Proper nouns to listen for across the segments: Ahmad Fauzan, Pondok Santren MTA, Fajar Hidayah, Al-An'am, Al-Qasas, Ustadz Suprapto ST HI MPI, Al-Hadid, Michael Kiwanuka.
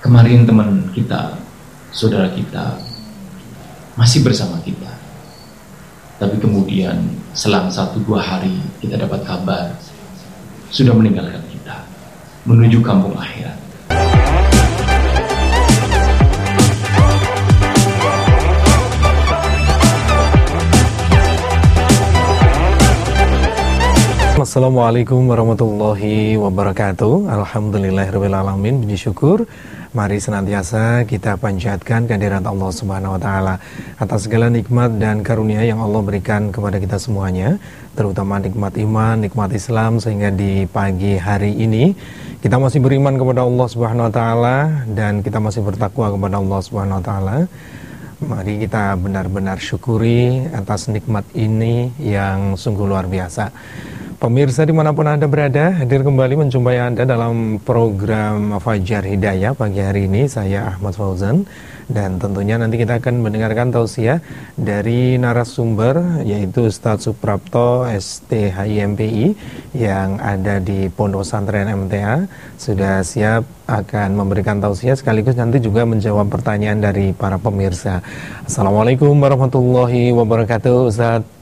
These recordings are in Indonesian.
Kemarin teman kita, saudara kita masih bersama kita, tapi kemudian selang 1-2 hari kita dapat kabar sudah meninggalkan kita menuju kampung akhirat. Assalamualaikum warahmatullahi wabarakatuh. Alhamdulillahirrahmanirrahim. Puji syukur mari senantiasa kita panjatkan kehadirat Allah Subhanahu Wa Taala atas segala nikmat dan karunia yang Allah berikan kepada kita semuanya, terutama nikmat iman, nikmat Islam, sehingga di pagi hari ini kita masih beriman kepada Allah Subhanahu Wa Taala dan kita masih bertakwa kepada Allah Subhanahu Wa Taala. Mari kita benar-benar syukuri atas nikmat ini yang sungguh luar biasa. Pemirsa dimanapun Anda berada, hadir kembali menjumpai Anda dalam program Fajar Hidayah pagi hari ini. Saya Ahmad Fauzan, dan tentunya nanti kita akan mendengarkan tausiah dari narasumber, yaitu Ustadz Suprapto ST HI MPI yang ada di Pondok Santren MTA. Sudah siap akan memberikan tausiah sekaligus nanti juga menjawab pertanyaan dari para pemirsa. Assalamualaikum warahmatullahi wabarakatuh, Ustadz.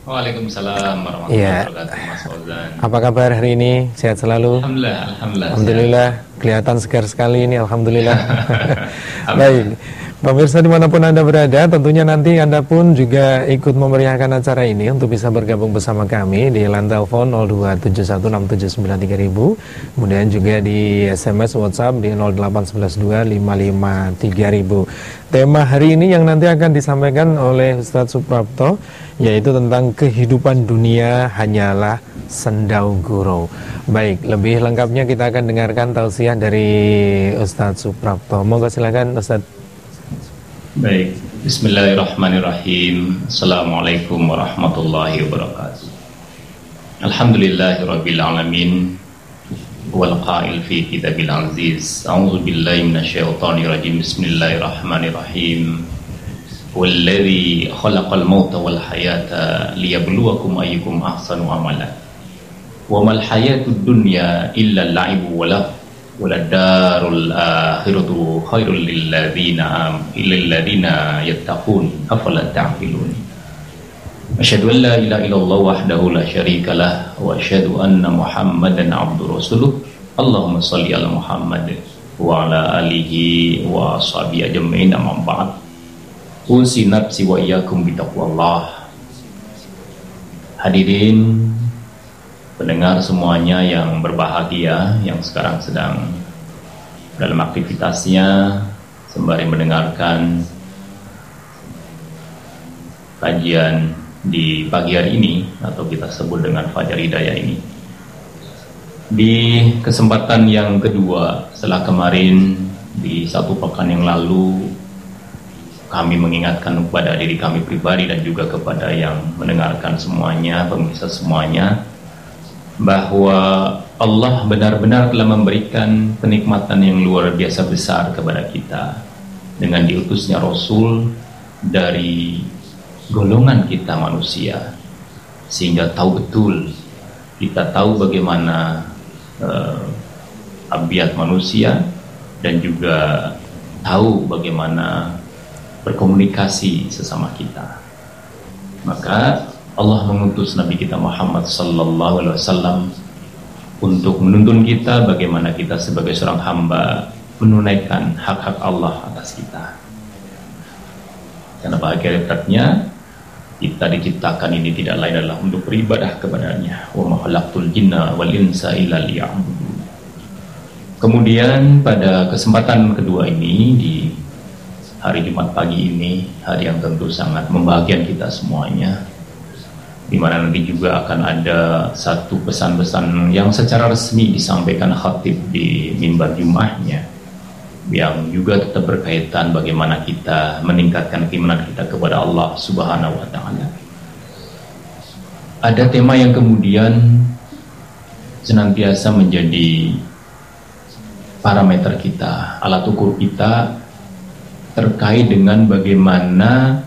Waalaikumsalam warahmatullahi wabarakatuh, Mas Fauzan. Apa kabar hari ini? Sehat selalu? Alhamdulillah. Alhamdulillah. Kelihatan segar sekali ini, alhamdulillah. Baik. Pemirsa dimanapun Anda berada, tentunya nanti Anda pun juga ikut memeriahkan acara ini untuk bisa bergabung bersama kami di line telepon 02716793000, kemudian juga di SMS WhatsApp di 08112553000. Tema hari ini yang nanti akan disampaikan oleh Ustadz Suprapto yaitu tentang kehidupan dunia hanyalah sendau gurau. Baik, lebih lengkapnya kita akan dengarkan tausiah dari Ustadz Suprapto. Monggo silakan, Ustadz. Baik, bismillahirrahmanirrahim. Assalamualaikum warahmatullahi wabarakatuh. Alhamdulillahirabbil alamin wal qail fi kitabil aziz. A'udzubillahi minasyaitonir rajim. Bismillahirrahmanirrahim. Wallazi khalaqal mauta wal hayata liyabluwakum ayyukum ahsanu amala. Wamal hayatud dunya illa al-la'ibu wal waladarul akhiratu khairul lil ladzina yattaqun afala ta'qilun. Asyhadu an la ilaha illallah wahdahu la syarikalah wa asyhadu anna muhammadan abduhu rasuluh. Allahumma shalli ala Muhammad wa ala alihi wa ashabihi ajmain. Amma ba'd. Usi nafsi wa iyyakum bi taqwallah. Hadirin pendengar semuanya yang berbahagia, yang sekarang sedang dalam aktivitasnya sembari mendengarkan kajian di pagi hari ini, atau kita sebut dengan Fajar Hidayah ini. Di kesempatan yang kedua setelah kemarin, di 1 pekan yang lalu, kami mengingatkan kepada diri kami pribadi dan juga kepada yang mendengarkan semuanya, pemirsa semuanya, bahwa Allah benar-benar telah memberikan kenikmatan yang luar biasa besar kepada kita dengan diutusnya Rasul dari golongan kita manusia, sehingga tahu betul, kita tahu bagaimana tabiat manusia dan juga tahu bagaimana berkomunikasi sesama kita. Maka Allah mengutus Nabi kita Muhammad sallallahu alaihi wasallam untuk menuntun kita bagaimana kita sebagai seorang hamba menunaikan hak-hak Allah atas kita. Karena hakikatnya kita diciptakan ini tidak lain adalah untuk beribadah kepadanya. Wa ma khalaqtul jinna wal insa illa liya'budun. Kemudian pada kesempatan kedua ini di hari Jumat pagi ini, hari yang tentu sangat membahagiakan kita semuanya, di mana nanti juga akan ada satu pesan-pesan yang secara resmi disampaikan khatib di mimbar jumahnya, yang juga tetap berkaitan bagaimana kita meningkatkan keimanan kita kepada Allah Subhanahu wa Ta'ala. Ada tema yang kemudian senantiasa menjadi parameter kita, alat ukur kita, terkait dengan bagaimana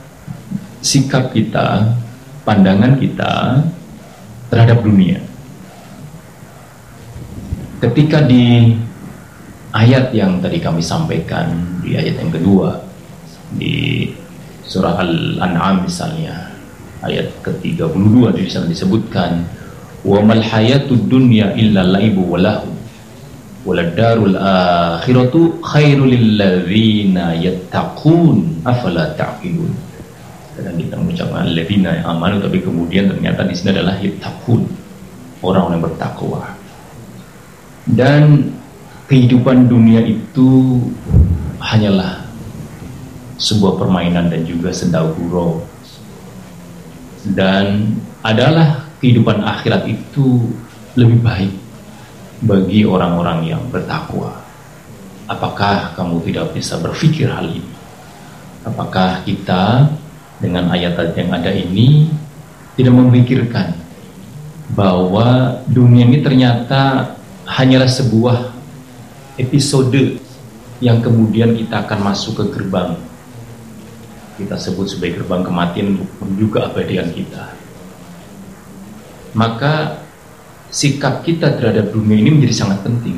sikap kita, pandangan kita terhadap dunia. Ketika di ayat yang tadi kami sampaikan di ayat yang kedua di surah Al-An'am misalnya ayat ke-32 di sana disebutkan wa mal hayatud dunya illa laibu wa lahu walad darul akhiratu khairul lil ladzina yattaqun afala ta'qilun. Kadang kita mengucapkan ladzina yang amanu tapi kemudian ternyata di sini adalah yattaqun, orang-orang yang bertakwa. Dan kehidupan dunia itu hanyalah sebuah permainan dan juga senda gurau, dan adalah kehidupan akhirat itu lebih baik bagi orang-orang yang bertakwa. Apakah kamu tidak bisa berpikir hal ini? Apakah kita dengan ayat-ayat yang ada ini tidak memikirkan bahwa dunia ini ternyata hanyalah sebuah episode yang kemudian kita akan masuk ke gerbang kita sebut sebagai gerbang kematian menuju keabadian kita. Maka sikap kita terhadap dunia ini menjadi sangat penting.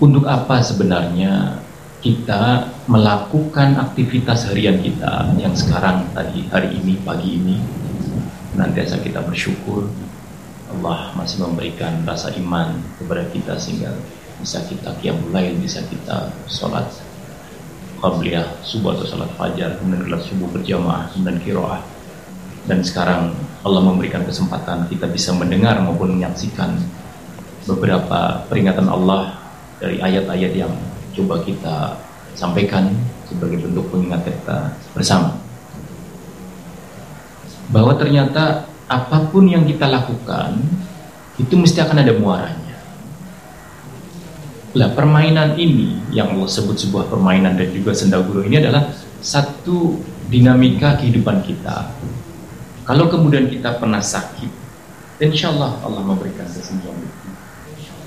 Untuk apa sebenarnya kita melakukan aktivitas harian kita yang sekarang tadi hari ini pagi ini? Nantiasa kita bersyukur Allah masih memberikan rasa iman kepada kita sehingga bisa kita qiyamul lail, bisa kita sholat qabliyah subuh atau sholat fajar, kemudian sholat subuh berjamaah, kemudian qiraah. Dan sekarang Allah memberikan kesempatan kita bisa mendengar maupun menyaksikan beberapa peringatan Allah dari ayat-ayat yang coba kita sampaikan sebagai bentuk pengingat kita bersama bahwa ternyata apapun yang kita lakukan itu mesti akan ada muaranya. Lah, permainan ini yang Allah sebut sebuah permainan dan juga senda gurau ini adalah satu dinamika kehidupan kita. Kalau kemudian kita pernah sakit, insya Allah Allah memberikan kesembuhan.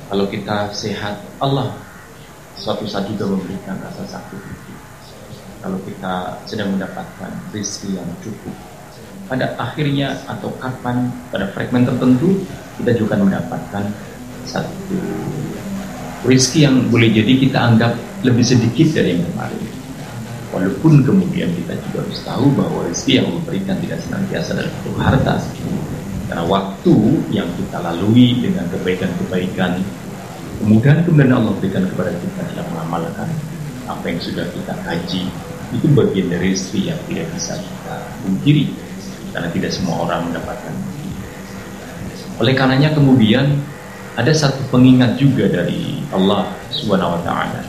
Kalau kita sehat, Allah suatu saat juga memberikan rasa sakit. Kalau kita sedang mendapatkan rezeki yang cukup, pada akhirnya atau kapan pada fragmen tertentu kita juga mendapatkan satu rizki yang boleh jadi kita anggap lebih sedikit dari yang kemarin, walaupun kemudian kita juga harus tahu bahwa rizki yang diberikan tidak senantiasa dari harta, karena waktu yang kita lalui dengan kebaikan-kebaikan kemudian Allah berikan kepada kita dalam mengamalkan apa yang sudah kita kaji itu bagian dari rizki yang tidak bisa kita pungkiri karena tidak semua orang mendapatkan. Oleh karenanya kemudian ada satu pengingat juga dari Allah Subhanahu wa ta'ala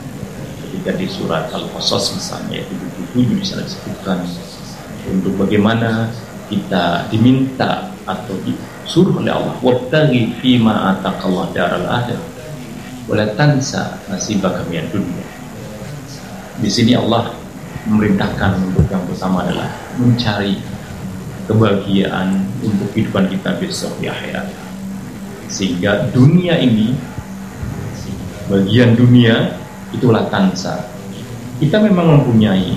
ketika di surat Al-Qasas misalnya ayat 77 di sana disebutkan untuk bagaimana kita diminta atau disuruh oleh Allah wabtaghi fima ataqallahu daral akhirah wa la tansa nasibaka minad dunya. Di sini Allah memerintahkan untuk yang pertama adalah mencari kebahagiaan untuk kehidupan kita besok di akhirat. Sehingga dunia ini, bagian dunia itulah tansa. Kita memang mempunyai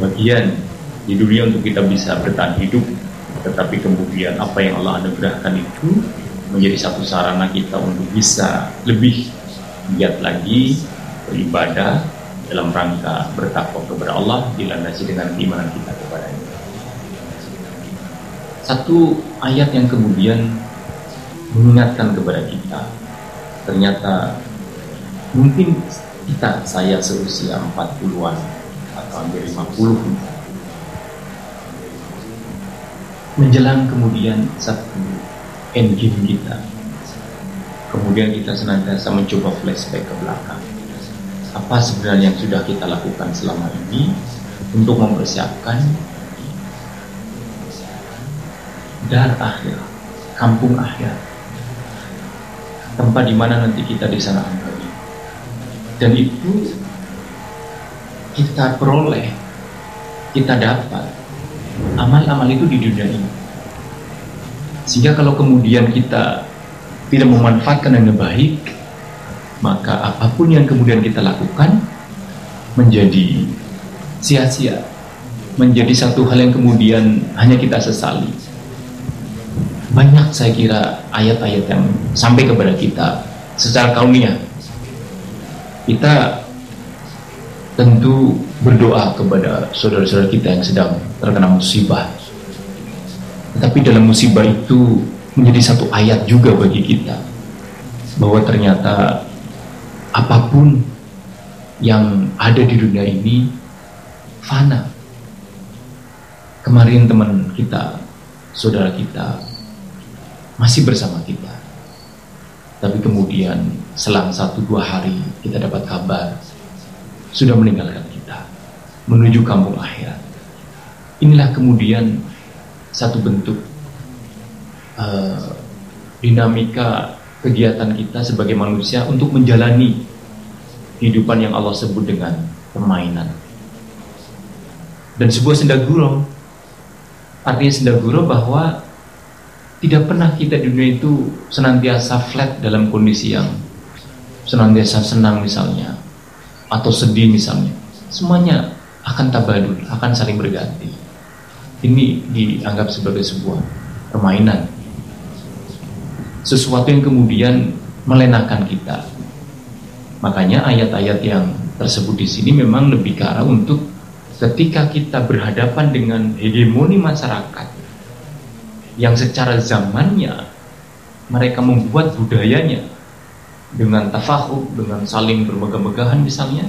bagian di dunia untuk kita bisa bertahan hidup, tetapi kemudian apa yang Allah anugerahkan itu menjadi satu sarana kita untuk bisa lebih giat lagi beribadah dalam rangka bertakwa kepada Allah dilandasi dengan keimanan kita kepadanya. Satu ayat yang kemudian mengingatkan kepada kita, ternyata mungkin kita, saya seusia 40-an atau hampir 50 menjelang kemudian satu endgame kita, kemudian kita senantiasa mencoba flashback ke belakang apa sebenarnya yang sudah kita lakukan selama ini untuk mempersiapkan dar akhir, kampung akhir, tempat di mana nanti kita di sana kembali. Dan itu kita peroleh, kita dapat amal-amal itu di dunia ini. Sehingga kalau kemudian kita tidak memanfaatkan dengan baik, maka apapun yang kemudian kita lakukan menjadi sia-sia, menjadi satu hal yang kemudian hanya kita sesali. Banyak saya kira ayat-ayat yang sampai kepada kita secara karunia kita tentu berdoa kepada saudara-saudara kita yang sedang terkena musibah. Tetapi dalam musibah itu menjadi satu ayat juga bagi kita, bahwa ternyata apapun yang ada di dunia ini fana. Kemarin teman kita, saudara kita masih bersama kita, tapi kemudian selang 1-2 hari kita dapat kabar sudah meninggalkan kita, menuju kampung akhirat. Inilah kemudian satu bentuk dinamika kegiatan kita sebagai manusia untuk menjalani kehidupan yang Allah sebut dengan permainan. Dan sebuah senda gurau, artinya senda gurau bahwa tidak pernah kita di dunia itu senantiasa flat dalam kondisi yang senantiasa senang misalnya, atau sedih misalnya. Semuanya akan tabadul, akan saling berganti. Ini dianggap sebagai sebuah permainan, sesuatu yang kemudian melenakan kita. Makanya ayat-ayat yang tersebut di sini memang lebih ke arah untuk ketika kita berhadapan dengan hegemoni masyarakat yang secara zamannya mereka membuat budayanya dengan tafakhur, dengan saling bermegah-megahan misalnya,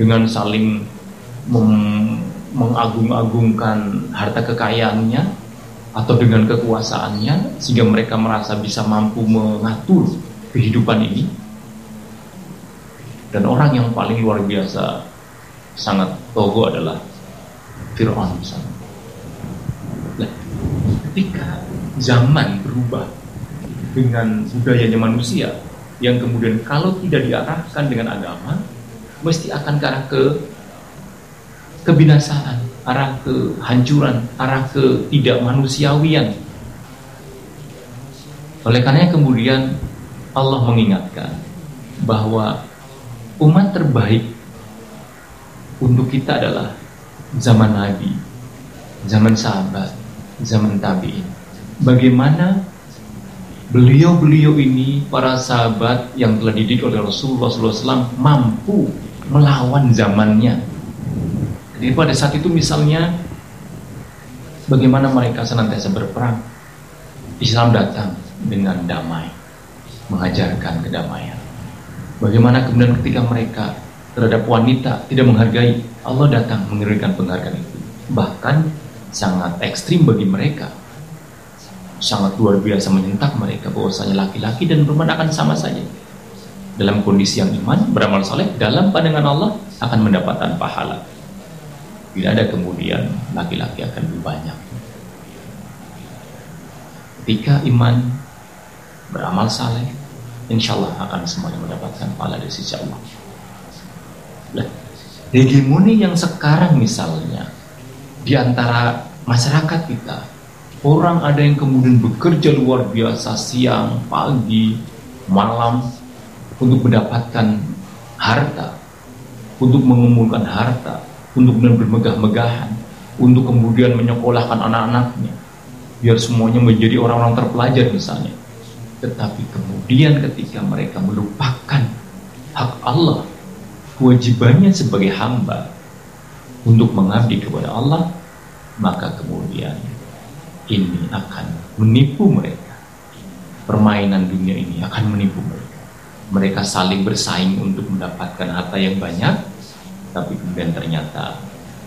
dengan saling mengagung-agungkan harta kekayaannya atau dengan kekuasaannya, sehingga mereka merasa bisa mampu mengatur kehidupan ini. Dan orang yang paling luar biasa sangat togo adalah Fir'aun misalnya. Nah, ketika zaman berubah dengan budayanya manusia yang kemudian kalau tidak diarahkan dengan agama mesti akan ke arah ke kebinasaan, arah kehancuran, arah ke tidak manusiawian. Oleh karenanya kemudian Allah mengingatkan bahwa umat terbaik untuk kita adalah zaman Nabi, zaman sahabat, zaman tabi'in. Bagaimana beliau-beliau ini, para sahabat yang telah dididik oleh Rasulullah SAW, mampu melawan zamannya. Jadi pada saat itu misalnya bagaimana mereka senantiasa berperang, Islam datang dengan damai, mengajarkan kedamaian. Bagaimana kemudian ketika mereka terhadap wanita tidak menghargai, Allah datang memberikan penghargaan itu. Bahkan sangat ekstrim bagi mereka, sangat luar biasa menyentak mereka bahwasanya laki-laki dan perempuan akan sama saja. Dalam kondisi yang iman, beramal saleh, dalam pandangan Allah akan mendapatkan pahala. Bila ada kemudian laki-laki akan lebih banyak. Ketika iman, beramal saleh, insya Allah akan semuanya mendapatkan pahala dari sisi Allah. Nah, hegemoni yang sekarang misalnya di antara masyarakat kita, orang ada yang kemudian bekerja luar biasa siang, pagi, malam untuk mendapatkan harta, untuk mengumpulkan harta, untuk bermegah-megahan, untuk kemudian menyekolahkan anak-anaknya biar semuanya menjadi orang-orang terpelajar misalnya. Tetapi kemudian ketika mereka melupakan hak Allah, kewajibannya sebagai hamba untuk mengabdi kepada Allah, maka kemudian ini akan menipu mereka. Permainan dunia ini akan menipu mereka. Mereka saling bersaing untuk mendapatkan harta yang banyak, tapi kemudian ternyata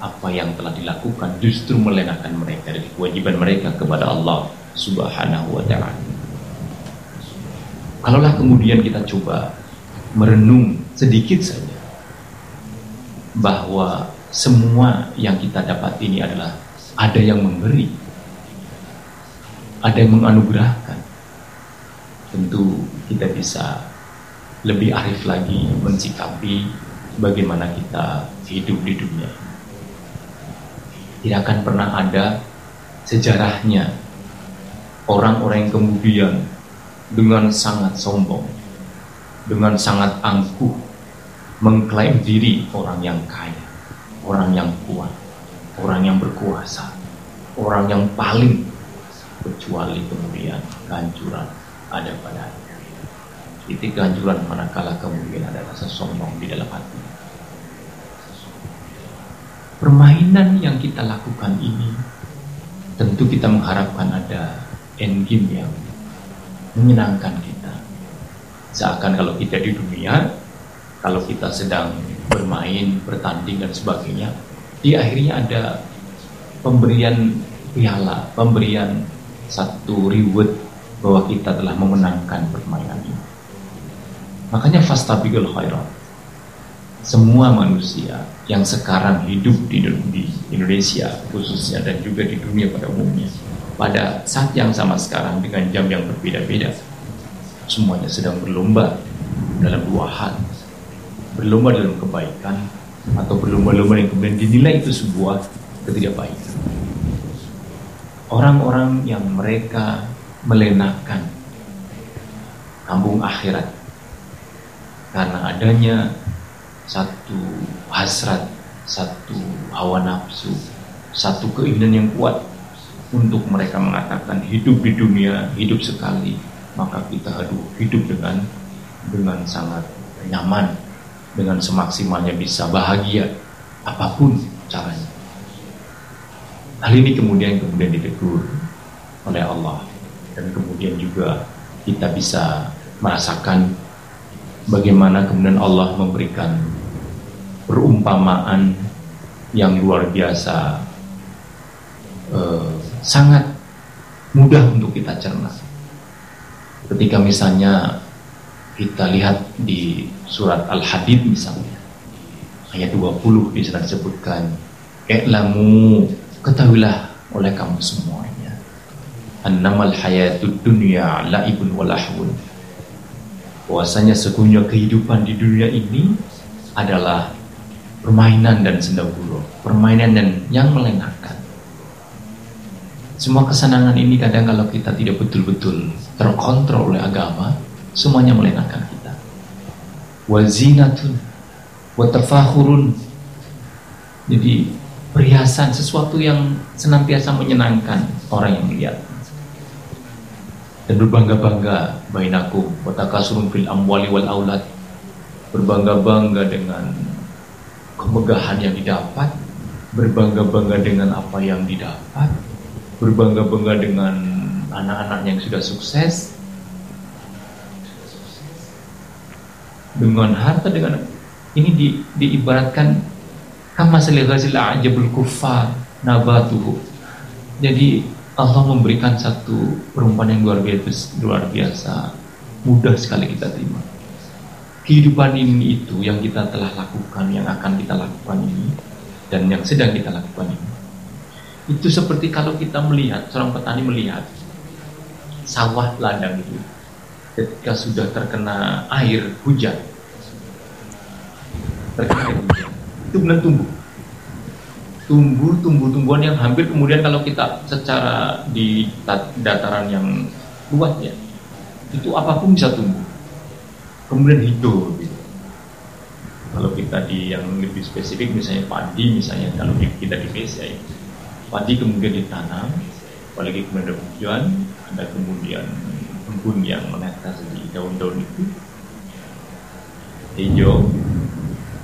apa yang telah dilakukan justru melenakan mereka dari kewajiban mereka kepada Allah Subhanahu wa ta'ala. Kalaulah kemudian kita coba merenung sedikit saja bahwa semua yang kita dapat ini adalah ada yang memberi, ada yang menganugerahkan, tentu kita bisa lebih arif lagi mensikapi bagaimana kita hidup di dunia. Tidak akan pernah ada sejarahnya orang-orang yang kemudian dengan sangat sombong, dengan sangat angkuh mengklaim diri orang yang kaya, orang yang kuat, orang yang berkuasa, orang yang paling, kecuali kemudian kehancuran ada padanya. Titik kehancuran manakala kemudian ada rasa sombong di dalam hati. Permainan yang kita lakukan ini, tentu kita mengharapkan ada endgame yang menyenangkan kita. Seakan kalau kita di dunia, kalau kita sedang bermain, bertanding dan sebagainya, di akhirnya ada pemberian piala, pemberian satu reward bahwa kita telah memenangkan permainan ini. Makanya fastabiqul khairat. Semua manusia yang sekarang hidup di Indonesia khususnya dan juga di dunia pada umumnya, pada saat yang sama sekarang dengan jam yang berbeda-beda, semuanya sedang berlomba dalam dua hal. Berlomba dalam kebaikan atau berlomba-lomba yang kemudian dinilai itu sebuah ketidakbaikan. Orang-orang yang mereka melenakan kampung akhirat karena adanya satu hasrat, satu hawa nafsu, satu keinginan yang kuat untuk mereka mengatakan hidup di dunia, hidup sekali, maka kita hidup dengan sangat nyaman, dengan semaksimalnya bisa bahagia, apapun caranya. Hal ini kemudian ditegur oleh Allah, dan kemudian juga kita bisa merasakan bagaimana kemudian Allah memberikan perumpamaan yang luar biasa, sangat mudah untuk kita cerna. Ketika misalnya kita lihat di surat Al-Hadid misalnya, ayat 20 di sana disebutkan, "I'lamu, ketahuilah oleh kamu semuanya, annamal hayatud dunya la'ibun wa lahwun." Bahwasanya sesungguhnya kehidupan di dunia ini adalah permainan dan senda gurau, permainan dan yang melenakan. Semua kesenangan ini kadang kalau kita tidak betul-betul terkontrol oleh agama, semuanya melenakan kita. Wazinatun, watafahurun. Jadi perhiasan, sesuatu yang senantiasa menyenangkan orang yang melihat. Dan berbangga-bangga bainakum wa takasurun fil amwali wal aulad, berbangga-bangga dengan kemegahan yang didapat, berbangga-bangga dengan apa yang didapat, berbangga-bangga dengan anak-anak yang sudah sukses, dengan harta, dengan ini diibaratkan kama salihazil ajabul kuffar nabatuhu. Jadi Allah memberikan satu perumpamaan yang luar biasa, mudah sekali kita terima. Kehidupan ini itu yang kita telah lakukan, yang akan kita lakukan ini, dan yang sedang kita lakukan ini. Itu seperti kalau kita melihat, seorang petani melihat sawah ladang itu ketika sudah terkena air hujan, itu benar tumbuh. Tumbuhan yang hampir kemudian kalau kita secara di dataran yang luasnya itu apapun bisa tumbuh, kemudian hijau gitu. Kalau kita di yang lebih spesifik misalnya padi, misalnya kalau kita di Indonesia ya, padi kemudian ditanam, apalagi kemudian ada hujan, ada kemudian embun yang menetes di daun-daun itu hijau,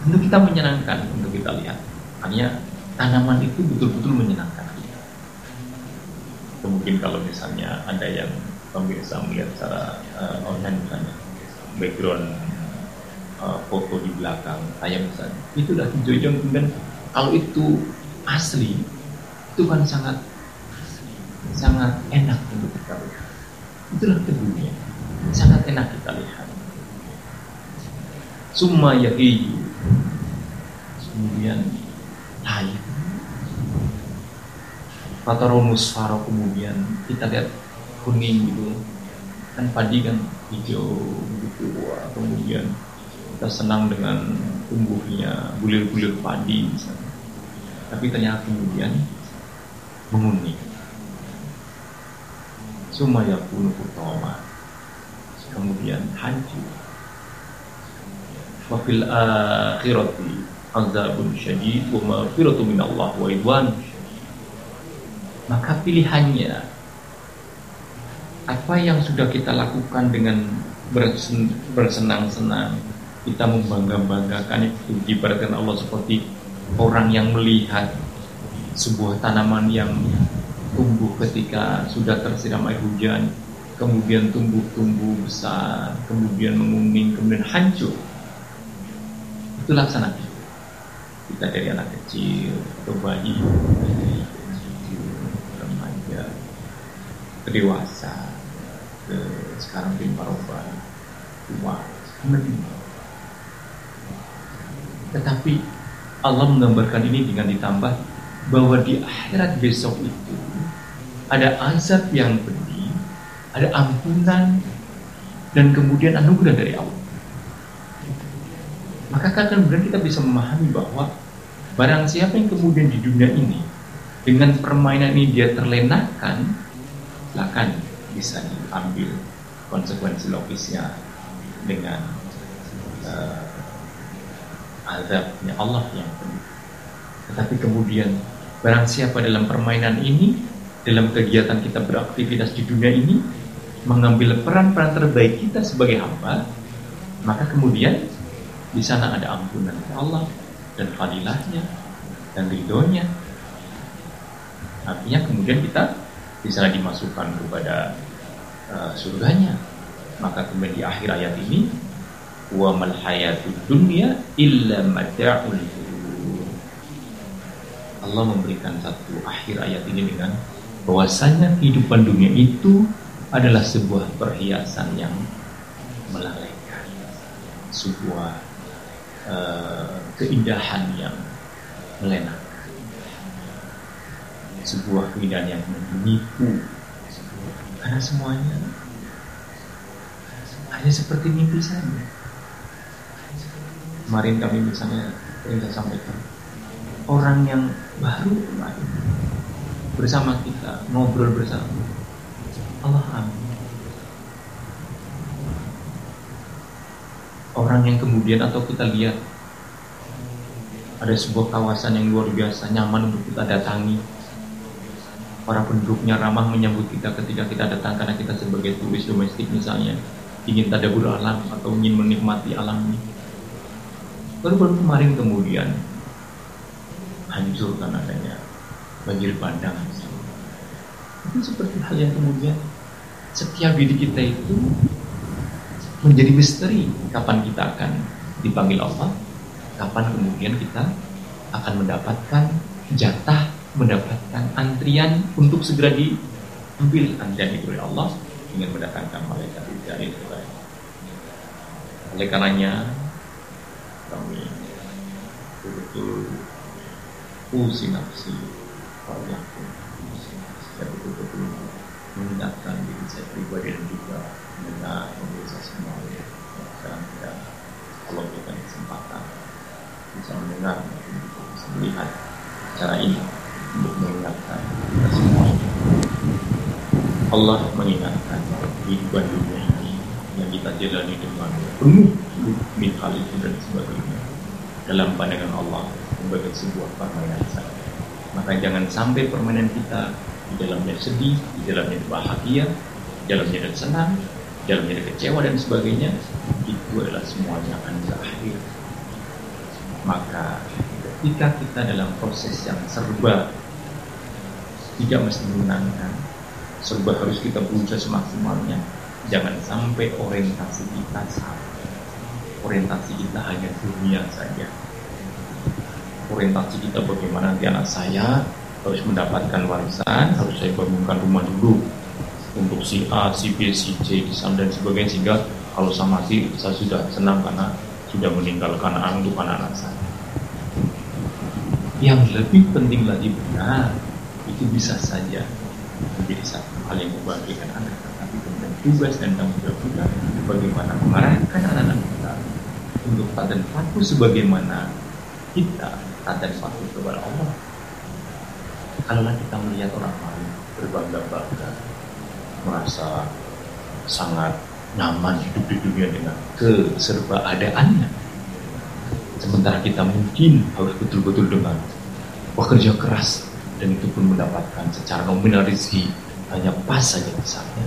untuk kita menyenangkan untuk kita lihat, hanya tanaman itu betul-betul menyenangkan kita. Mungkin kalau misalnya ada yang pemirsa melihat secara online misalnya, background foto di belakang saya misalnya, itu udah hijau-hijau, kemudian kalau itu asli, itu kan sangat sangat enak untuk kita lihat. Itulah teguhnya, sangat enak kita lihat. Summa yahiju, kemudian lain Fatarul Musfaro, kemudian kita lihat kuning gitu kan, padi kan hijau gitu, kemudian kita senang dengan tumbuhnya bulir-bulir padi misalnya, tapi ternyata kemudian menguning. Sumaya pun utama, kemudian hancur. Fafil akhirati azabun syadid wa maghfiratu min Allah wa idwan. Maka pilihannya, apa yang sudah kita lakukan dengan bersenang-senang, kita membangga-banggakan itu, diibaratkan Allah seperti orang yang melihat sebuah tanaman yang tumbuh ketika sudah tersiram air hujan, kemudian tumbuh besar, kemudian menguning, kemudian hancur. Itulah sana kita dari anak kecil atau bayi, remaja, dewasa, ke sekarang rimba-romba, tua, menerima. Tetapi Allah menggambarkan ini dengan ditambah bahwa di akhirat besok itu ada azab yang pedih, ada ampunan, dan kemudian anugerah dari Allah. Maka kemudian kita bisa memahami bahwa barang siapa yang kemudian di dunia ini dengan permainan ini dia terlenakan, silakan bisa diambil konsekuensi logisnya dengan azabnya Allah yang penuh. Tetapi kemudian barang siapa dalam permainan ini, dalam kegiatan kita beraktivitas di dunia ini, mengambil peran-peran terbaik kita sebagai hamba, maka kemudian di sana ada ampunan Allah dan fadilahnya dan ridhonya. Artinya kemudian kita bisa dimasukkan kepada surganya. Maka kemudian di akhir ayat ini, wa mal hayatud dunya illa mata'ul ghurur. Allah memberikan satu akhir ayat ini dengan bahwasanya kehidupan dunia itu adalah sebuah perhiasan yang melalaikan, sebuah keindahan yang melenakan, sebuah keindahan yang menipu, karena semuanya hanya seperti mimpi saja. Kemarin kami misalnya saya sampaikan, orang yang baru kemarin bersama kita, ngobrol bersama, Allah amin. Orang yang kemudian atau kita lihat ada sebuah kawasan yang luar biasa nyaman untuk kita datangi, para penduduknya ramah menyambut kita ketika kita datang, karena kita sebagai turis domestik misalnya ingin tadabbur alam atau ingin menikmati alam ini. Baru-baru kemarin kemudian hancur karena adanya banjir bandang. Itu seperti hal yang kemudian setiap diri kita itu menjadi misteri, kapan kita akan dipanggil Allah, kapan kemudian kita akan mendapatkan jatah, mendapatkan antrian untuk segera diambil antrian itu oleh Allah dengan mendatangkan malaikat dari itu. Oleh karenanya kami betul-betul usinapsi walaupun saya betul-betul mengingatkan diri saya pribadi dan juga mendengar pemirsa semua. Sekarang kita kalau berikan kesempatan bisa mendengar, bisa melihat cara ini untuk mengingatkan kita semua. Allah mengingatkan kehidupan dunia ini yang kita jalani dengan penuh min khaliqin dan sebagainya dalam pandangan Allah sebagai sebuah permainan saja. Maka jangan sampai permainan kita di dalamnya sedih, di dalamnya bahagia, di dalamnya ada senang, di dalamnya ada kecewa dan sebagainya, itu adalah semuanya akan berakhir. Maka ketika kita dalam proses yang serba tidak mesti menyenangkan, serba harus kita berusaha semaksimalnya, jangan sampai orientasi kita salah. Orientasi kita hanya dunia saja. Orientasi kita bagaimana nanti anak saya harus mendapatkan warisan, harus saya bangunkan rumah dulu untuk si A, si B, si C, dan sebagainya, sehingga kalau sama si saya sudah senang karena sudah meninggalkan anak untuk anak-anak saya. Yang lebih penting lagi, benar itu bisa saja menjadi satu hal yang membahagiakan anak, tetapi kemudian tugas dan tanggung jawab kita bagaimana mengarahkan anak-anak kita untuk taat dan patuh sebagaimana kita taat dan patuh kepada Allah. Kalau kita melihat orang lain berbangga-bangga, merasa sangat nyaman hidup di dunia dengan keserbaadaannya, sementara kita mungkin harus betul-betul dengan bekerja keras dan itu pun mendapatkan secara nominal rezeki hanya pas saja misalnya.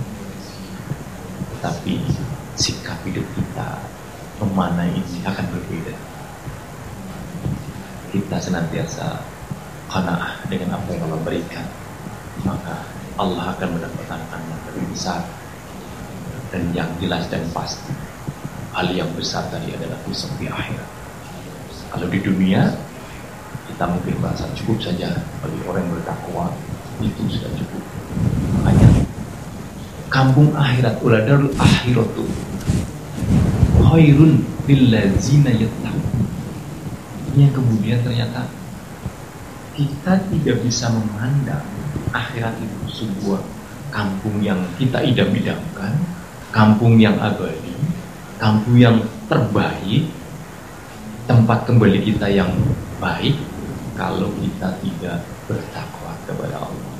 Tapi sikap hidup kita memanai akan berbeda. Kita senantiasa qanaah dengan apa yang Allah berikan, maka Allah akan mendapatkan yang lebih besar dan yang jelas dan pasti. Hal yang besar tadi adalah besok di akhirat. Kalau di dunia kita mungkin merasa cukup saja, bagi orang yang bertakwa itu sudah cukup. Makanya kampung akhirat, uladarul akhiratu khairun lillazina yattaqun. Yang kemudian ternyata kita tidak bisa memandang akhirat itu sebuah kampung yang kita idam-idamkan, kampung yang abadi, kampung yang terbaik, tempat kembali kita yang baik, kalau kita tidak bertakwa kepada Allah,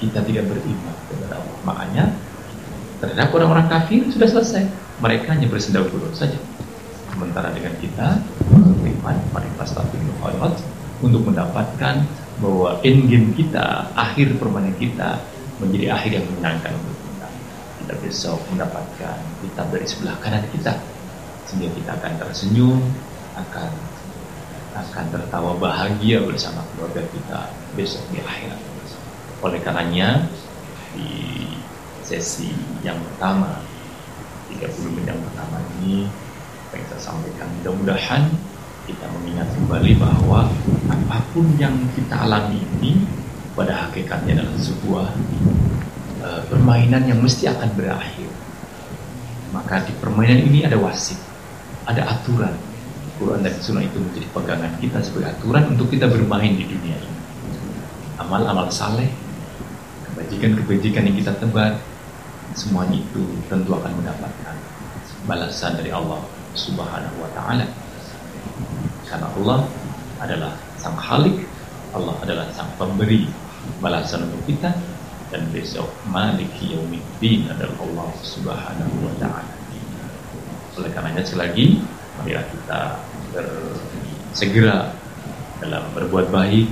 kita tidak beriman kepada Allah. Makanya terhadap orang-orang kafir sudah selesai, mereka hanya bersendau mulut saja. Sementara dengan kita beriman, untuk mendapatkan bahwa endgame kita, akhir permanen kita menjadi akhir yang menyenangkan untuk kita. Kita besok mendapatkan kitab dari sebelah kanan kita, sehingga kita akan tersenyum, akan tertawa bahagia bersama keluarga kita besok di akhirat. Oleh karenanya di sesi yang pertama 30 menit yang pertama ini yang saya sampaikan, mudah-mudahan kita mengingat kembali bahwa apapun yang kita alami ini pada hakikatnya adalah sebuah permainan yang mesti akan berakhir. Maka di permainan ini ada wasit, ada aturan. Quran dan Sunnah itu menjadi pegangan kita sebagai aturan untuk kita bermain di dunia ini. Amal-amal saleh, kebajikan-kebajikan yang kita tebar, semuanya itu tentu akan mendapatkan balasan dari Allah Subhanahu wa ta'ala. Karena Allah adalah sang Khalik, Allah adalah sang pemberi balasan untuk kita. Dan besok Maliki Yaumiddin adalah Allah Subhanahu wa ta'ala. Oleh karenanya sekali lagi, marilah kita segera dalam berbuat baik,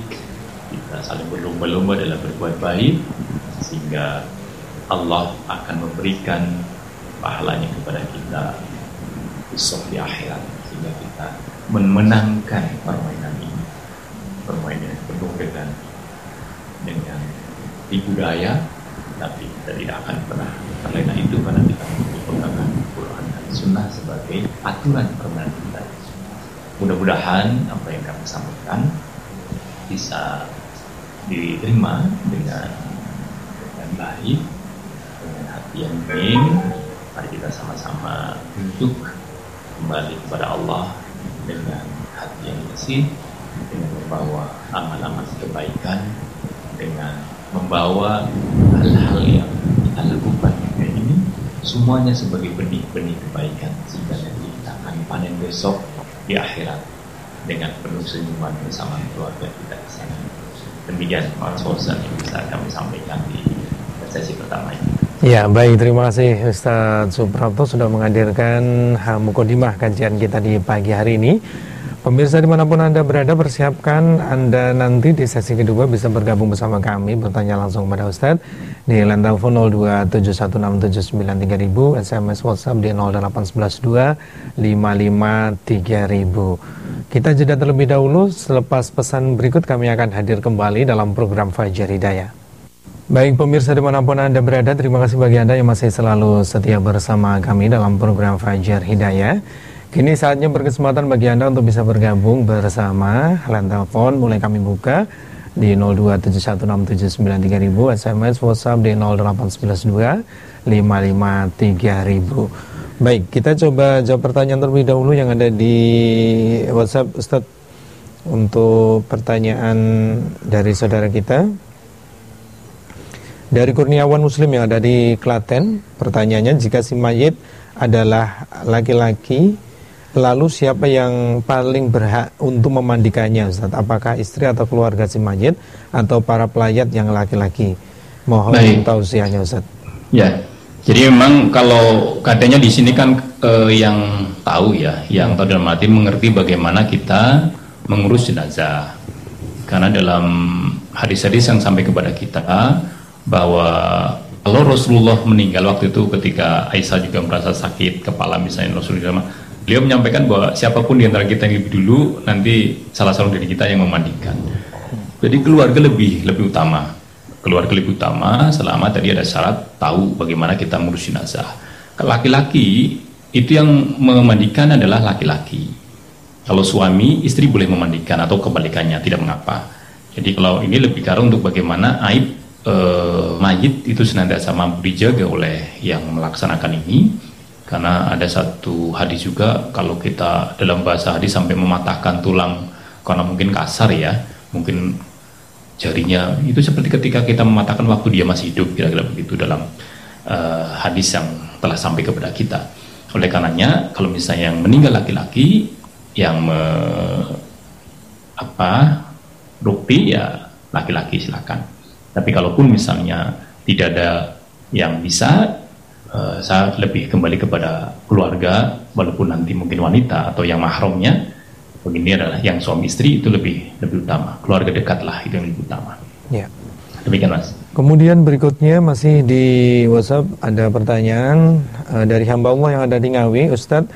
kita saling berlomba-lomba dalam berbuat baik, sehingga Allah akan memberikan pahalanya kepada kita besok di akhirat, sehingga kita memenangkan permainan ini, permainan penuh dengan tipu daya, tapi kita tidak akan pernah terlena itu karena kita menggunakan Quran dan Sunnah sebagai aturan permainan kita. Mudah-mudahan apa yang kami sampaikan bisa diterima dengan baik, dengan hati yang baik. Mari kita sama-sama untuk kembali kepada Allah dengan hati yang bersih, dengan membawa amal-amal kebaikan, dengan membawa hal-hal yang kita lakukan ini, semuanya sebagai benih-benih kebaikan, sehingga nanti kita akan panen besok di akhirat dengan penuh senyuman bersama keluarga kita di sana. Demikian Fauzan yang bisa kami sampaikan di sesi pertama ini. Ya, baik, terima kasih Ustadz Suprapto sudah menghadirkan mukadimah kajian kita di pagi hari ini. Pemirsa dimanapun Anda berada, persiapkan Anda nanti di sesi kedua bisa bergabung bersama kami, bertanya langsung kepada Ustadz di line telepon 02716793000, SMS WhatsApp di 08112553000. Kita jeda terlebih dahulu, selepas pesan berikut kami akan hadir kembali dalam program Fajar Hidayah. Baik pemirsa dimanapun Anda berada, terima kasih bagi Anda yang masih selalu setia bersama kami dalam program Fajar Hidayah. Kini saatnya berkesempatan bagi Anda untuk bisa bergabung bersama. Line telepon mulai kami buka di 02716793000, SMS WhatsApp di 08112553000. Baik, kita coba jawab pertanyaan terlebih dahulu yang ada di WhatsApp Ustadz. Untuk pertanyaan dari saudara kita dari Kurniawan Muslim yang ada di Klaten, pertanyaannya, jika si mayit adalah laki-laki, lalu siapa yang paling berhak untuk memandikannya Ustaz? Apakah istri atau keluarga si mayit atau para pelayat yang laki-laki? Mohon tausiahnya Ustaz. Ya, jadi memang kalau katanya di sini kan yang tahu ya, yang tahu dalam arti mengerti bagaimana kita mengurus jenazah. Karena dalam hadis-hadis yang sampai kepada kita bahwa Lalu Rasulullah meninggal waktu itu ketika Aisyah juga merasa sakit kepala misalnya. Rasulullah beliau menyampaikan bahwa siapapun di antara kita yang lebih dulu, nanti salah seorang dari kita yang memandikan. Jadi keluarga lebih utama. Keluarga lebih utama selama tadi ada syarat tahu bagaimana kita mengurus jenazah. Laki-laki itu yang memandikan adalah laki-laki. Kalau suami, istri boleh memandikan atau kebalikannya, tidak mengapa. Jadi kalau ini lebih karena untuk bagaimana aib mayit itu senantiasa mampu dijaga oleh yang melaksanakan ini, karena ada satu hadis juga kalau kita dalam bahasa hadis sampai mematahkan tulang karena mungkin kasar ya, mungkin jarinya itu seperti ketika kita mematahkan waktu dia masih hidup, kira-kira begitu dalam hadis yang telah sampai kepada kita. Oleh karenanya kalau misalnya yang meninggal laki-laki yang rukti ya laki-laki silakan. Tapi kalaupun misalnya tidak ada yang bisa, saya lebih kembali kepada keluarga, walaupun nanti mungkin wanita atau yang mahramnya, begini adalah yang suami istri itu lebih utama. Keluarga dekat lah itu yang lebih utama. Ya. Demikian Mas. Kemudian berikutnya masih di WhatsApp ada pertanyaan dari hamba Allah yang ada di Ngawi, Ustadz,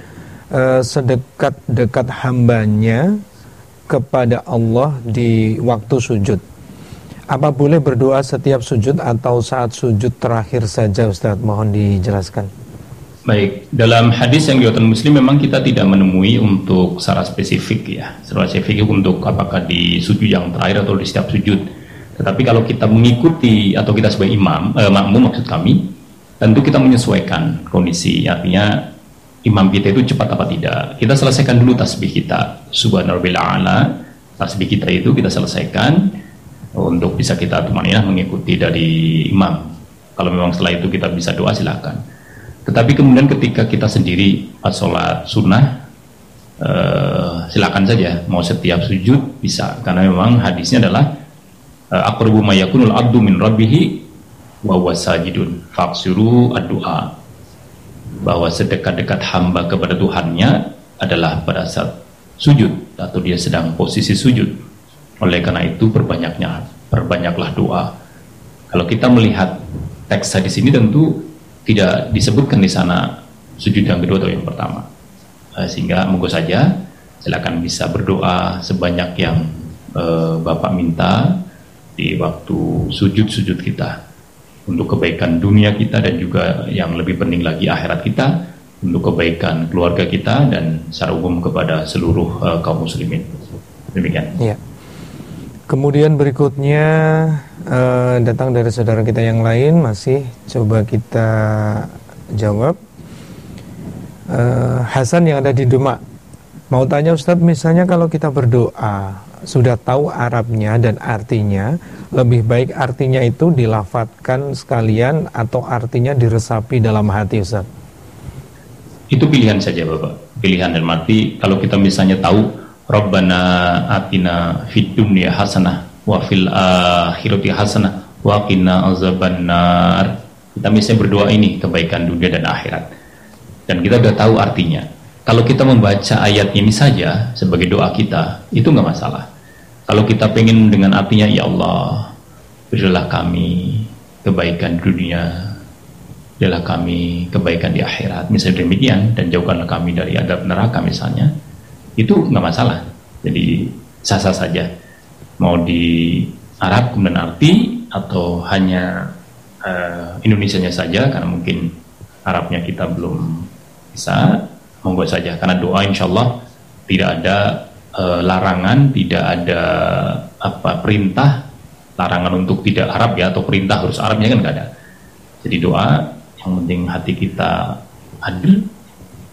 sedekat-dekat hambanya kepada Allah di waktu sujud. Apa boleh berdoa setiap sujud atau saat sujud terakhir saja, Ustadz? Mohon dijelaskan. Baik, dalam hadis yang diriwayatkan Muslim memang kita tidak menemui untuk secara spesifik ya, secara spesifik untuk apakah di sujud yang terakhir atau di setiap sujud. Tetapi kalau kita mengikuti atau kita sebagai imam, makmum maksud kami, tentu kita menyesuaikan kondisi. Artinya imam kita itu cepat apa tidak. Kita selesaikan dulu tasbih kita, subhanallah ala, tasbih kita itu kita selesaikan untuk bisa kita tumaninah mengikuti dari imam. Kalau memang setelah itu kita bisa doa silakan. Tetapi kemudian ketika kita sendiri pas sholat sunnah silakan saja mau setiap sujud bisa, karena memang hadisnya adalah aqrabu ma yakunul abdu min rabbih wa huwa sajidun faqsiru ad-du'a, bahwa sedekat-dekat hamba kepada Tuhannya adalah pada saat sujud atau dia sedang posisi sujud. Oleh karena itu perbanyaklah doa. Kalau kita melihat teks di sini tentu tidak disebutkan di sana sujud yang kedua atau yang pertama. Sehingga monggo saja silakan bisa berdoa sebanyak yang Bapak minta di waktu sujud-sujud kita untuk kebaikan dunia kita dan juga yang lebih penting lagi akhirat kita, untuk kebaikan keluarga kita dan secara umum kepada seluruh kaum muslimin. Demikian. Iya. Kemudian berikutnya datang dari saudara kita yang lain, masih coba kita jawab. Hasan yang ada di Demak mau tanya, Ustadz, misalnya kalau kita berdoa sudah tahu Arabnya dan artinya, lebih baik artinya itu dilafatkan sekalian atau artinya diresapi dalam hati, Ustadz? Itu pilihan saja Bapak, pilihan. Dan mati kalau kita misalnya tahu Rabbana atina fid dunya hasanah wa fil akhirati hasanah wa qina azabannar, kita misalnya berdoa ini kebaikan dunia dan akhirat dan kita sudah tahu artinya. Kalau kita membaca ayat ini saja sebagai doa kita itu nggak masalah. Kalau kita pengen dengan artinya, ya Allah berilah kami kebaikan dunia, berilah kami kebaikan di akhirat misalnya demikian, dan jauhkanlah kami dari azab neraka misalnya, itu nggak masalah. Jadi sah-sah saja mau di Arab kemudian arti atau hanya Indonesianya saja, karena mungkin Arabnya kita belum bisa, monggo saja. Karena doa insyaallah tidak ada larangan, tidak ada perintah, larangan untuk tidak Arab ya, atau perintah harus Arabnya kan nggak ada. Jadi doa yang penting hati kita hadir,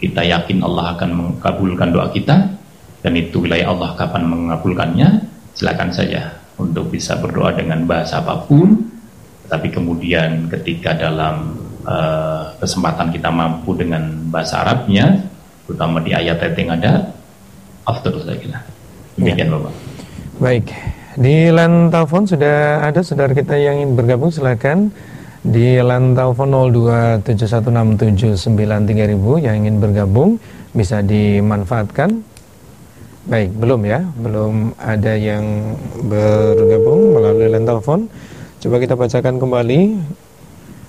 kita yakin Allah akan mengabulkan doa kita dan itu wilayah Allah kapan mengabulkannya, silakan saja untuk bisa berdoa dengan bahasa apapun. Tapi kemudian ketika dalam kesempatan kita mampu dengan bahasa Arabnya, terutama di ayat-ayat yang ada, after saja kita. Demikian ya. Bapak. Baik, di line telepon sudah ada saudara kita yang ingin bergabung, silakan. Di lantau 02716793000 yang ingin bergabung bisa dimanfaatkan. Baik, belum ya? Belum ada yang bergabung melalui lantau. Coba kita bacakan kembali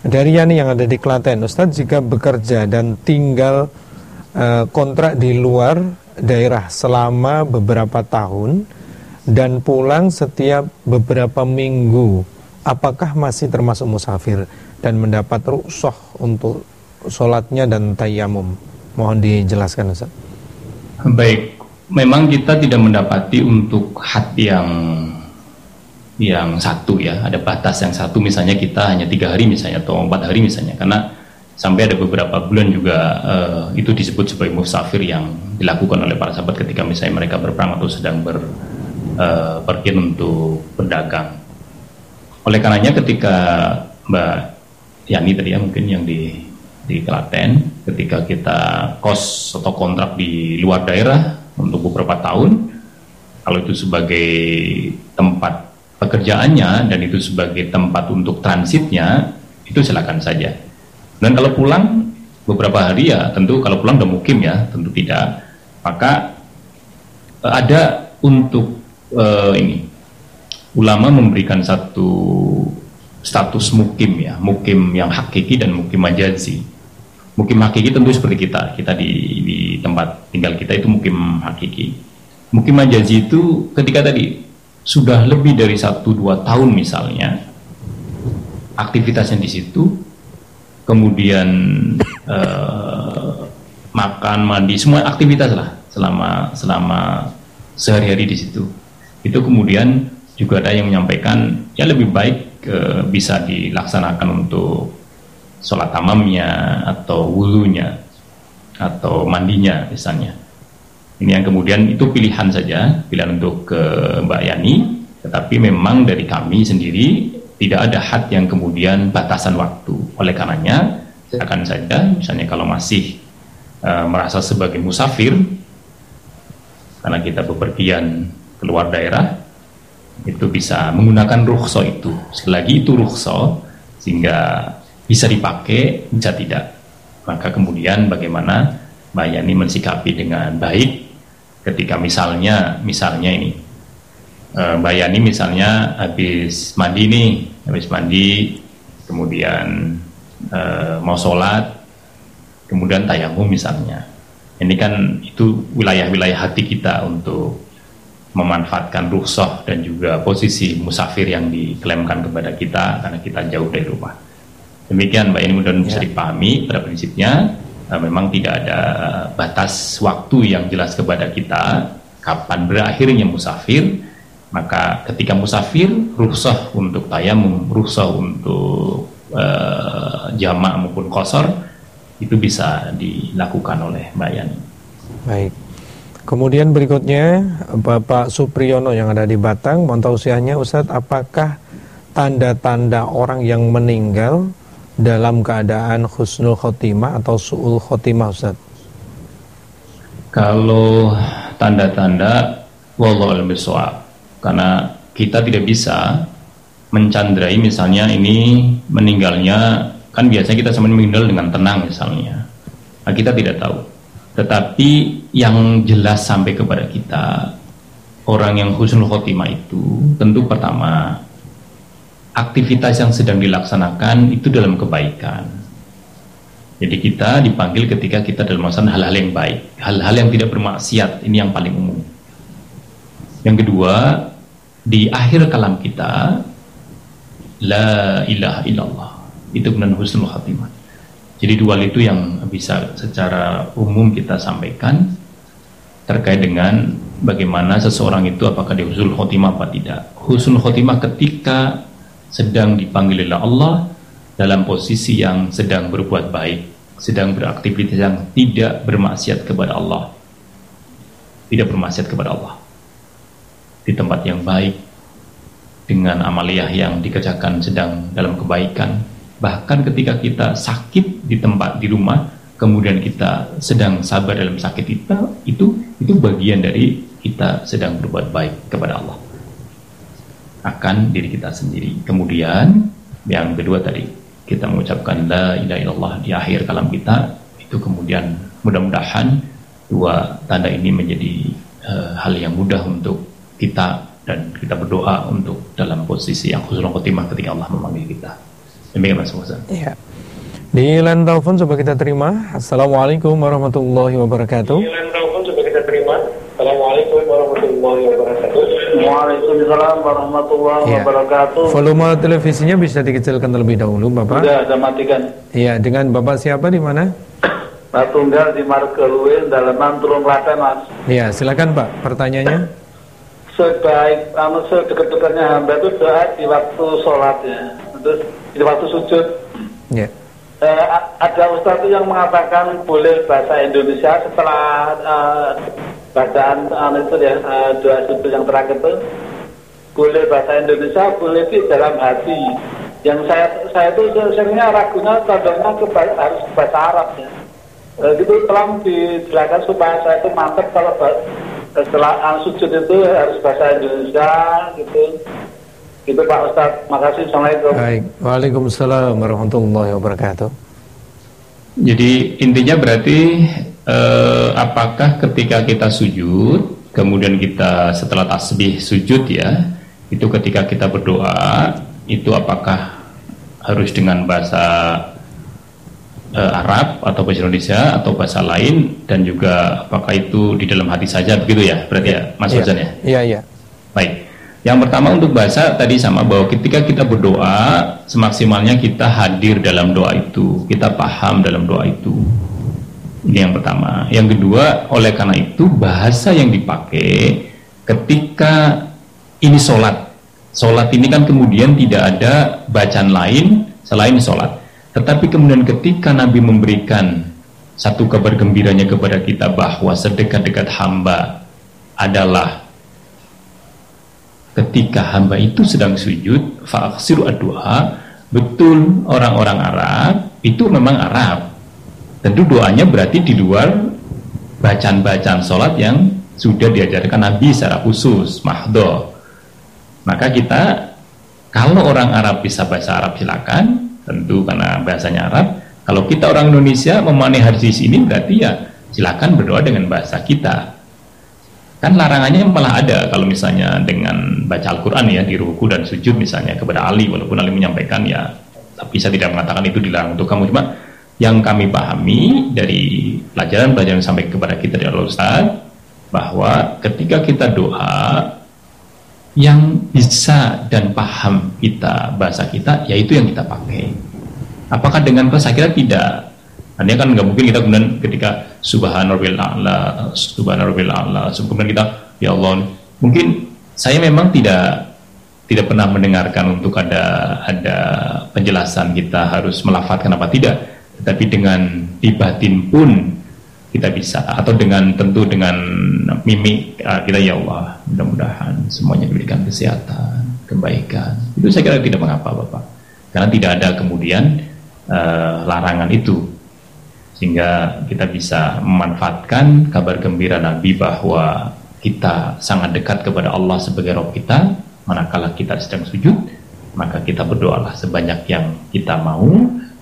Dari Yani yang ada di Klaten, Ustadz, jika bekerja dan tinggal kontrak di luar daerah selama beberapa tahun dan pulang setiap beberapa minggu, apakah masih termasuk musafir dan mendapat rukhsah untuk sholatnya dan tayamum? Mohon dijelaskan, Ustadz. Baik, memang kita tidak mendapati untuk had yang satu ya, ada batas yang satu, misalnya kita hanya 3 hari misalnya atau 4 hari misalnya, karena sampai ada beberapa bulan juga itu disebut sebagai musafir yang dilakukan oleh para sahabat ketika misalnya mereka berperang atau sedang berpergian untuk berdagang. Oleh karenanya ketika Mbak Yani tadi ya, mungkin yang di Klaten, ketika kita kos atau kontrak di luar daerah untuk beberapa tahun, kalau itu sebagai tempat pekerjaannya dan itu sebagai tempat untuk transitnya, itu silakan saja. Dan kalau pulang beberapa hari ya, tentu kalau pulang udah mukim ya, tentu tidak. Maka ada untuk ulama memberikan satu status mukim ya, mukim yang hakiki dan mukim majazi. Mukim hakiki tentu seperti kita di tempat tinggal kita itu mukim hakiki. Mukim majazi itu ketika tadi sudah lebih dari 1-2 tahun misalnya aktivitasnya di situ, kemudian makan, mandi, semua aktivitas lah selama sehari-hari di situ. Itu kemudian juga ada yang menyampaikan ya lebih baik bisa dilaksanakan untuk sholat tamamnya atau wudhunya atau mandinya misalnya. Ini yang kemudian itu pilihan saja, pilihan untuk Mbak Yani. Tetapi memang dari kami sendiri tidak ada had yang kemudian batasan waktu. Oleh karenanya silakan saja, misalnya kalau masih merasa sebagai musafir karena kita bepergian keluar daerah, itu bisa menggunakan rukhsah itu. Sekali lagi itu rukhsah, sehingga bisa dipakai, bisa tidak. Maka kemudian bagaimana Mbak Yani mensikapi dengan baik ketika misalnya ini Mbak Yani misalnya habis mandi kemudian mau sholat kemudian tayamum misalnya. Ini kan itu wilayah-wilayah hati kita untuk memanfaatkan rukhsah dan juga posisi musafir yang diklaimkan kepada kita karena kita jauh dari rumah. Demikian Mbak Yani, mudah-mudahan bisa dipahami pada prinsipnya. Memang tidak ada batas waktu yang jelas kepada kita kapan berakhirnya musafir. Maka ketika musafir, rukhsah untuk tayamum, rukhsah untuk jamak maupun qasar itu bisa dilakukan oleh Mbak Yani. Baik. Kemudian berikutnya Bapak Supriyono yang ada di Batang, mohon tausiahnya Ustadz, apakah tanda-tanda orang yang meninggal dalam keadaan khusnul khotimah atau su'ul khotimah, Ustaz? Kalau tanda-tanda wallahu a'lam bishawab, karena kita tidak bisa mencandrai misalnya ini meninggalnya, kan biasanya kita sama meninggal dengan tenang misalnya. Nah, kita tidak tahu. Tetapi yang jelas sampai kepada kita, orang yang khusnul khotimah itu tentu pertama aktivitas yang sedang dilaksanakan itu dalam kebaikan. Jadi kita dipanggil ketika kita dalam melaksanakan hal-hal yang baik, hal-hal yang tidak bermaksiat, ini yang paling umum. Yang kedua, di akhir kalam kita la ilaha illallah, itu benar husnul khatimah. Jadi dua itu yang bisa secara umum kita sampaikan terkait dengan bagaimana seseorang itu apakah dia husnul khatimah apa tidak. Husnul khatimah ketika sedang dipanggil oleh Allah dalam posisi yang sedang berbuat baik, sedang beraktivitas yang tidak bermaksiat kepada Allah, tidak bermaksiat kepada Allah, di tempat yang baik, dengan amaliyah yang dikerjakan sedang dalam kebaikan. Bahkan ketika kita sakit di tempat di rumah, kemudian kita sedang sabar dalam sakit kita, itu bagian dari kita sedang berbuat baik kepada Allah akan diri kita sendiri. Kemudian yang kedua tadi kita mengucapkan la ilaha illallah di akhir kalam kita, itu kemudian mudah-mudahan dua tanda ini menjadi hal yang mudah untuk kita, dan kita berdoa untuk dalam posisi yang khusnul khotimah ketika Allah memanggil kita. Demikian Mas Fauzan. Iya. Di line telepon coba kita terima. Assalamualaikum warahmatullahi wabarakatuh. Di line telepon coba kita terima. Assalamualaikum warahmatullahi wabarakatuh. Waalaikumsalam warahmatullahi wabarakatuh. Volume televisinya bisa dikecilkan terlebih dahulu, Bapak. Sudah, saya matikan. Iya, dengan Bapak siapa di mana? Pak Tunggal di Margaluin, Dalaman Tulung Klaten, Mas. Iya, silakan Pak, pertanyaannya. Sebaik, sedekat-dekatnya hamba itu doa di waktu sholatnya, terus di waktu sujud. Iya. Ada ustadz yang mengatakan boleh bahasa Indonesia setelah bacaan doa sujud yang terakhir itu, boleh bahasa Indonesia, boleh di dalam hati. Yang saya itu seringnya ragunya, contohnya harus bahasa Arabnya. Gitu tolong dijelaskan supaya saya itu mantap kalau setelah sujud itu harus bahasa Indonesia gitu. Gitu Pak Ustadz, makasih. Assalamualaikum. Baik, waalaikumsalam warahmatullahi wabarakatuh. Jadi intinya berarti apakah ketika kita sujud, kemudian kita setelah tasbih sujud ya, itu ketika kita berdoa itu apakah harus dengan bahasa Arab atau bahasa Indonesia atau bahasa lain, dan juga apakah itu di dalam hati saja begitu ya berarti ya Mas Fauzan ya? Iya, iya. Baik, yang pertama untuk bahasa tadi sama, bahwa ketika kita berdoa semaksimalnya kita hadir dalam doa itu, kita paham dalam doa itu. Ini yang pertama. Yang kedua, oleh karena itu bahasa yang dipakai ketika ini sholat ini kan kemudian tidak ada bacaan lain selain sholat. Tetapi kemudian ketika Nabi memberikan satu kabar gembiranya kepada kita bahwa sedekat-dekat hamba adalah ketika hamba itu sedang sujud, fa'aksiru ad-duha, betul orang-orang Arab itu memang Arab. Tentu doanya berarti di luar bacaan-bacaan sholat yang sudah diajarkan Nabi secara khusus, mahdoh. Maka kita, kalau orang Arab bisa bahasa Arab silakan, tentu karena bahasanya Arab. Kalau kita orang Indonesia memahami hadis ini berarti ya silakan berdoa dengan bahasa kita. Kan larangannya malah ada kalau misalnya dengan baca Al-Quran ya di ruku dan sujud misalnya kepada Ali, walaupun Ali menyampaikan ya, tapi saya tidak mengatakan itu dilarang untuk kamu, cuma yang kami pahami dari pelajaran-pelajaran yang sampai kepada kita dari Al-Ustadz bahwa ketika kita doa yang bisa dan paham kita bahasa kita, yaitu yang kita pakai. Apakah dengan bahasa kita? Tidak. Artinya kan nggak mungkin kita kemudian ketika subhanallah ala, subhanallah ala, kemudian kita ya Allah. Mungkin saya memang tidak pernah mendengarkan untuk ada penjelasan kita harus melafadzkan apa tidak. Tetapi dengan di batin pun kita bisa, atau dengan tentu dengan mimik kita ya Allah, mudah-mudahan semuanya diberikan kesehatan, kebaikan. Itu saya kira tidak mengapa Bapak, karena tidak ada kemudian larangan itu, sehingga kita bisa memanfaatkan kabar gembira Nabi bahwa kita sangat dekat kepada Allah sebagai Rabb kita. Manakala kita sedang sujud, maka kita berdoalah sebanyak yang kita mau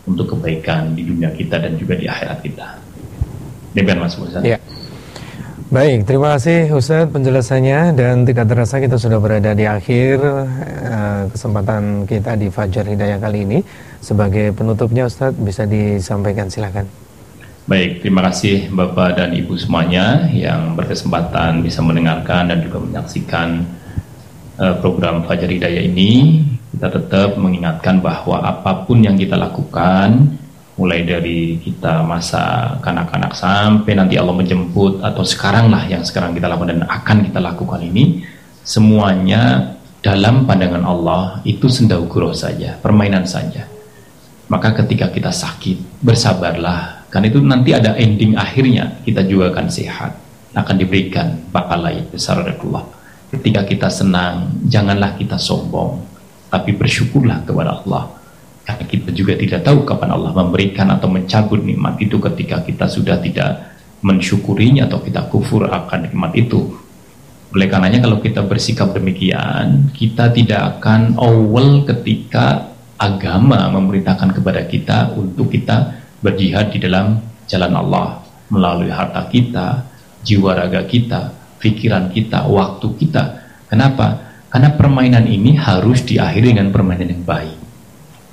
untuk kebaikan di dunia kita dan juga di akhirat kita. Demikian Mas Fauzan. Ya. Baik, terima kasih Ustadz penjelasannya, dan tidak terasa kita sudah berada di akhir kesempatan kita di Fajar Hidayah kali ini. Sebagai penutupnya Ustadz bisa disampaikan, silakan. Baik, terima kasih Bapak dan Ibu semuanya yang berkesempatan bisa mendengarkan dan juga menyaksikan program Fajar Hidayah ini. Kita tetap mengingatkan bahwa apapun yang kita lakukan, mulai dari kita masa kanak-kanak sampai nanti Allah menjemput, atau sekarang lah yang sekarang kita lakukan dan akan kita lakukan ini, semuanya dalam pandangan Allah itu sendaukuroh saja, permainan saja. Maka ketika kita sakit, bersabarlah, karena itu nanti ada ending akhirnya, kita juga akan sehat, akan diberikan pahala yang besar oleh Allah. Ketika kita senang, janganlah kita sombong, tapi bersyukurlah kepada Allah. Karena kita juga tidak tahu kapan Allah memberikan atau mencabut nikmat itu. Ketika kita sudah tidak mensyukurinya atau kita kufur akan nikmat itu. Oleh karenanya kalau kita bersikap demikian, kita tidak akan awal ketika agama memerintahkan kepada kita untuk kita berjihad di dalam jalan Allah, melalui harta kita, jiwa raga kita, pikiran kita, waktu kita. Kenapa? Karena permainan ini harus diakhiri dengan permainan yang baik.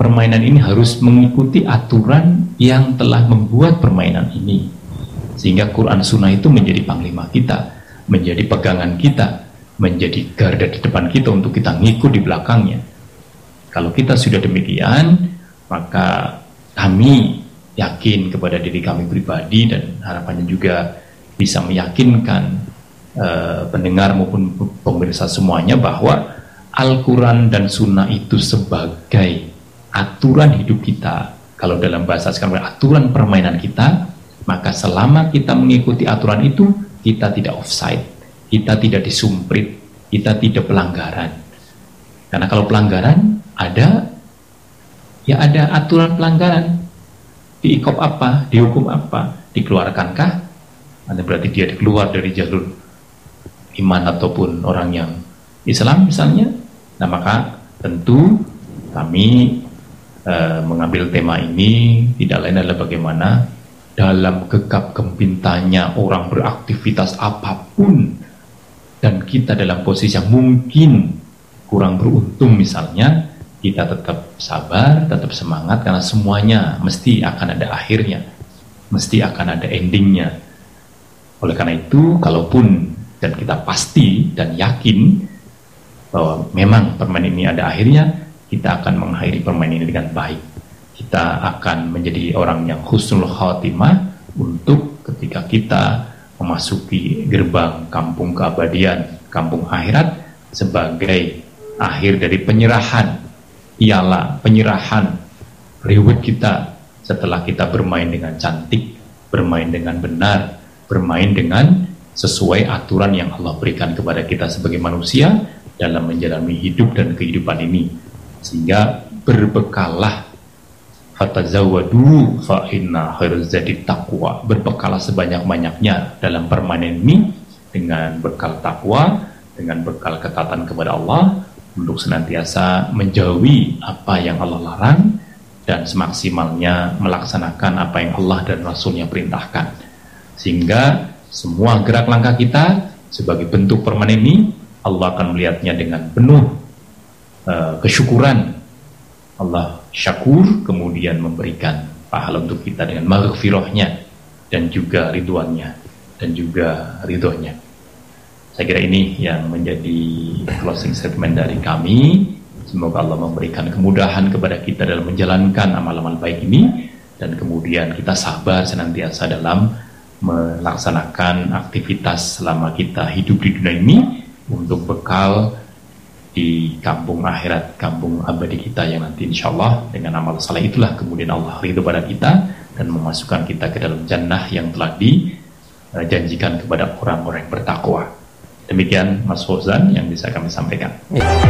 permainan ini harus mengikuti aturan yang telah membuat permainan ini, sehingga Quran Sunnah itu menjadi panglima kita, menjadi pegangan kita, menjadi garda di depan kita untuk kita ngikut di belakangnya. Kalau kita sudah demikian, maka kami yakin kepada diri kami pribadi, dan harapannya juga bisa meyakinkan pendengar maupun pemirsa semuanya bahwa Al-Quran dan Sunnah itu sebagai aturan hidup kita. Kalau dalam bahasa sekarang aturan permainan kita, maka selama kita mengikuti aturan itu, kita tidak offside, kita tidak disumprit, kita tidak pelanggaran. Karena kalau pelanggaran ada, ya ada aturan pelanggaran, diikop apa, dihukum apa, dikeluarkankah? Anda berarti dia dikeluar dari jalur iman ataupun orang yang Islam misalnya. Nah, maka tentu kami mengambil tema ini tidak lain adalah bagaimana dalam gegap gempitanya orang beraktivitas apapun, dan kita dalam posisi yang mungkin kurang beruntung misalnya, kita tetap sabar, tetap semangat, karena semuanya mesti akan ada akhirnya, mesti akan ada endingnya. Oleh karena itu, kalaupun dan kita pasti dan yakin bahwa memang permainan ini ada akhirnya, kita akan mengakhiri permainan ini dengan baik. Kita akan menjadi orang yang husnul khatimah untuk ketika kita memasuki gerbang kampung keabadian, kampung akhirat, sebagai akhir dari penyerahan, ialah penyerahan reward kita setelah kita bermain dengan cantik, bermain dengan benar, bermain dengan sesuai aturan yang Allah berikan kepada kita sebagai manusia dalam menjalani hidup dan kehidupan ini. Sehingga berbekalah, fatazawwadu fa inna khairu zadi taqwa, berbekalah sebanyak-banyaknya dalam permainan ini dengan bekal takwa, dengan bekal ketaatan kepada Allah, untuk senantiasa menjauhi apa yang Allah larang dan semaksimalnya melaksanakan apa yang Allah dan Rasulnya perintahkan. Sehingga semua gerak langkah kita sebagai bentuk permainan ini, Allah akan melihatnya dengan penuh kesyukuran. Allah syakur, kemudian memberikan pahala untuk kita dengan maghfirahnya dan juga ridwannya dan juga ridhonya. Saya kira ini yang menjadi closing statement dari kami. Semoga Allah memberikan kemudahan kepada kita dalam menjalankan amal-amal baik ini, dan kemudian kita sabar senantiasa dalam melaksanakan aktivitas selama kita hidup di dunia ini untuk bekal di kampung akhirat, kampung abadi kita yang nanti insya Allah dengan amal saleh itulah kemudian Allah ridho pada kita dan memasukkan kita ke dalam jannah yang telah dijanjikan kepada orang-orang bertakwa. Demikian Mas Fauzan yang bisa kami sampaikan.